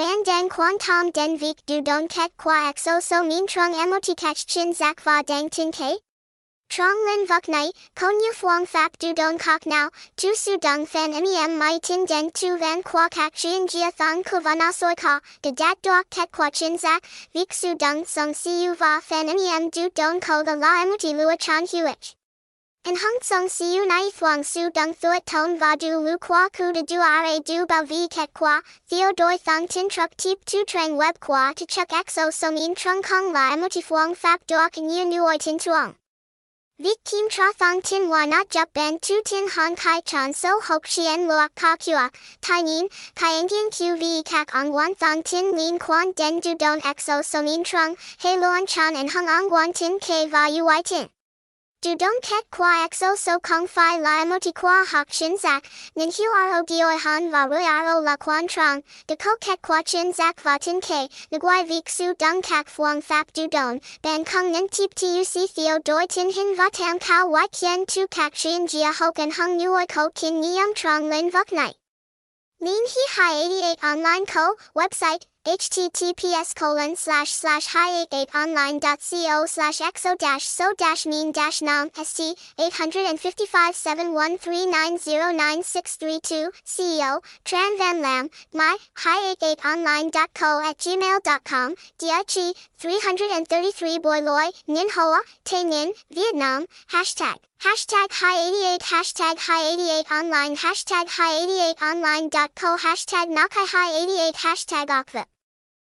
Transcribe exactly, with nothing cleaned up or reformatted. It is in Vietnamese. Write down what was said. Ban dang quan tom den vik du don ket qua xổ số miền trung emotikach chin zak va dang tin ke. Trong lin vok nai, con yu fuang fap du don kok nao, tu su dung fan mem mai tin den tu van qua kak chien gia thang kuvanasoi ka, de dat dok ket qua chin zak, vik su dung sung si u va fan mem du don koga la emoti lua chan huich. En hung sung si u nai thuang su dung thuit ton va du lu qua ku de du ra du ba vi ket qua, theo doi thang tin truk tip tu trang web qua to chuk xổ số miền trung kong la emoti fuang fap dok nyu nuoi tin tuang. Vik kim tra thang tin wa na jup ban tu tin han kai chan so hok shien luak ka kua, tai nin, kai engin qv kak ang wan thang tin lin quan den du don xổ số miền trung, he luan chan en hung ang wan tin ke va ui tin. Du don ket qua xổ số kong fi la emoti qua hok shin zak, nin hu ro dioi han va rui ro la quan trang, de ko ket qua chin zak va tin ke, nguai vik su dung kak fuang fap du don, ban kung nin tip tu si theo doi tin hin va tam kao wai kien tu kak shin jia hok en hung nuoi ko kin niam trong lin vok nai. Min hi eighty-eight online co, website, https colon slash slash hi eighty-eight online dot co slash xổ dash so dash mean dash nam st eight five five seven one three nine zero nine six three two co Tran Van Lam my hi eighty-eight online dot co at gmail dot com diachi three thirty-three Boy Loi Ninh Hoa Tây Ninh Vietnam hashtag hashtag hi eighty-eight hashtag hi eighty-eight online hashtag hi eighty-eight online dot co hashtag nakai hi eighty-eight hashtag O K V I P